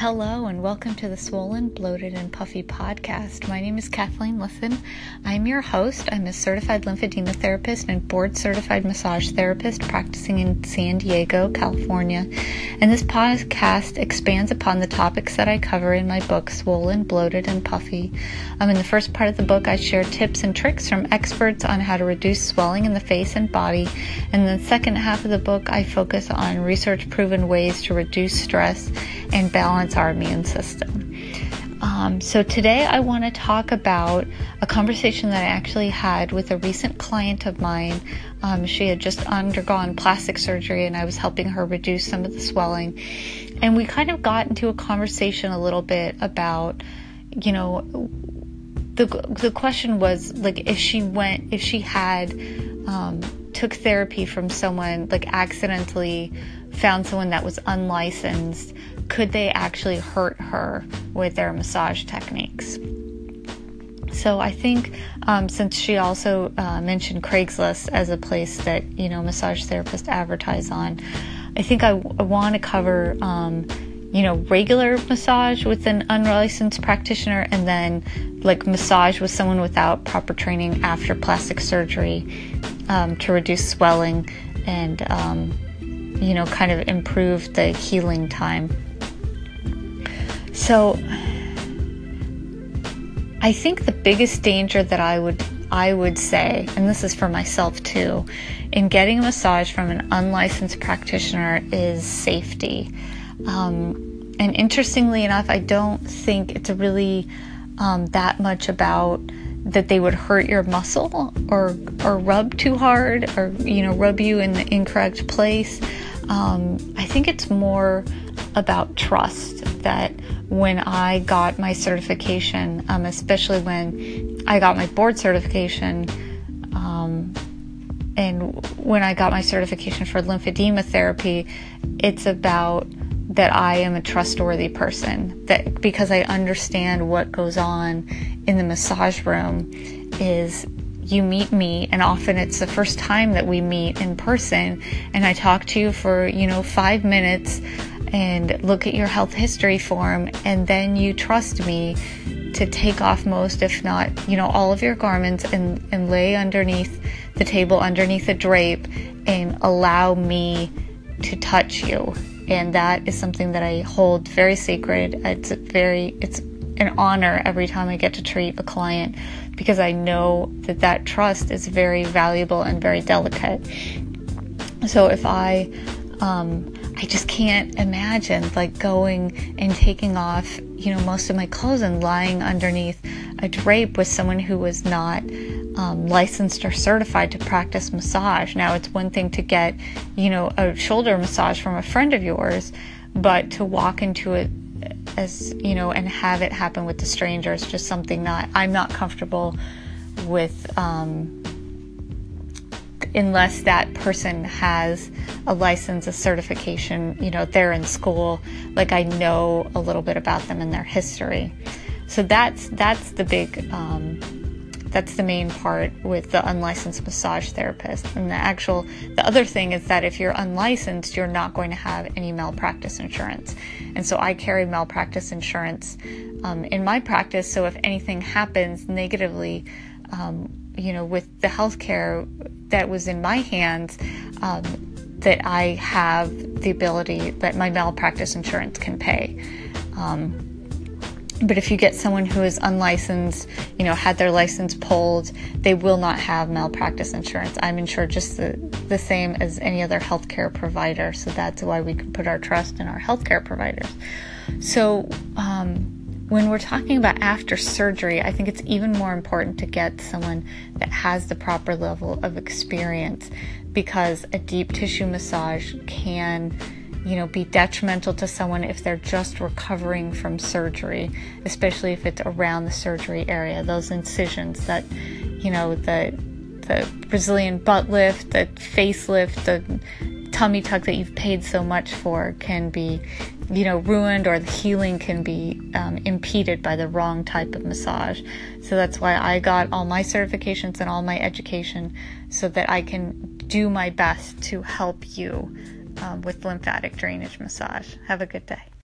Hello and welcome to the Swollen, Bloated, and Puffy podcast. My name is Kathleen Liffin. I'm your host. I'm a certified lymphedema therapist and board-certified massage therapist practicing in San Diego, California. And this podcast expands upon the topics that I cover in my book, Swollen, Bloated, and Puffy. In the first part of the book, I share tips and tricks from experts on how to reduce swelling in the face and body. And in the second half of the book, I focus on research-proven ways to reduce stress and balance our immune system. So today I want to talk about a conversation that I actually had with a recent client of mine. She had just undergone plastic surgery and I was helping her reduce some of the swelling. And we kind of got into a conversation a little bit about, you know, the question was like if she took therapy from someone, like accidentally found someone that was unlicensed, could they actually hurt her with their massage techniques? So I think since she also mentioned Craigslist as a place that, you know, massage therapists advertise on, I think I want to cover, you know, regular massage with an unlicensed practitioner and then like massage with someone without proper training after plastic surgery to reduce swelling and, you know, kind of improve the healing time. So I think the biggest danger that I would say, and this is for myself too, in getting a massage from an unlicensed practitioner is safety. And interestingly enough, I don't think it's really that much about that they would hurt your muscle or rub too hard or, you know, rub you in the incorrect place. I think it's more about trust that when I got my certification, especially when I got my board certification, and when I got my certification for lymphedema therapy, it's about that I am a trustworthy person, that because I understand what goes on in the massage room is you meet me, and often it's the first time that we meet in person, and I talk to you for, you know, 5 minutes and look at your health history form, and then you trust me to take off most, if not, you know, all of your garments and lay underneath the table, underneath the drape, and allow me to touch you. And that is something that I hold very sacred. It's an honor every time I get to treat a client because I know that that trust is very valuable and very delicate. So if I just can't imagine like going and taking off, you know, most of my clothes and lying underneath a drape with someone who was not licensed or certified to practice massage. Now, it's one thing to get, you know, a shoulder massage from a friend of yours, but to walk into it as, you know, and have it happen with a stranger is just something that I'm not comfortable with, unless that person has a license, a certification, you know, they're in school, like I know a little bit about them and their history. So that's the big, that's the main part with the unlicensed massage therapist. And the other thing is that if you're unlicensed, you're not going to have any malpractice insurance. And so I carry malpractice insurance in my practice. So if anything happens negatively, you know, with the healthcare that was in my hands, that I have the ability that my malpractice insurance can pay. But if you get someone who is unlicensed, you know, had their license pulled, they will not have malpractice insurance. I'm insured just the same as any other healthcare provider. So that's why we can put our trust in our healthcare providers. So when we're talking about after surgery, I think it's even more important to get someone that has the proper level of experience, because a deep tissue massage can, you know, be detrimental to someone if they're just recovering from surgery, especially if it's around the surgery area, those incisions that, you know, the Brazilian butt lift, the facelift, the tummy tuck that you've paid so much for can be, you know, ruined, or the healing can be impeded by the wrong type of massage. So that's why I got all my certifications and all my education so that I can do my best to help you with lymphatic drainage massage. Have a good day.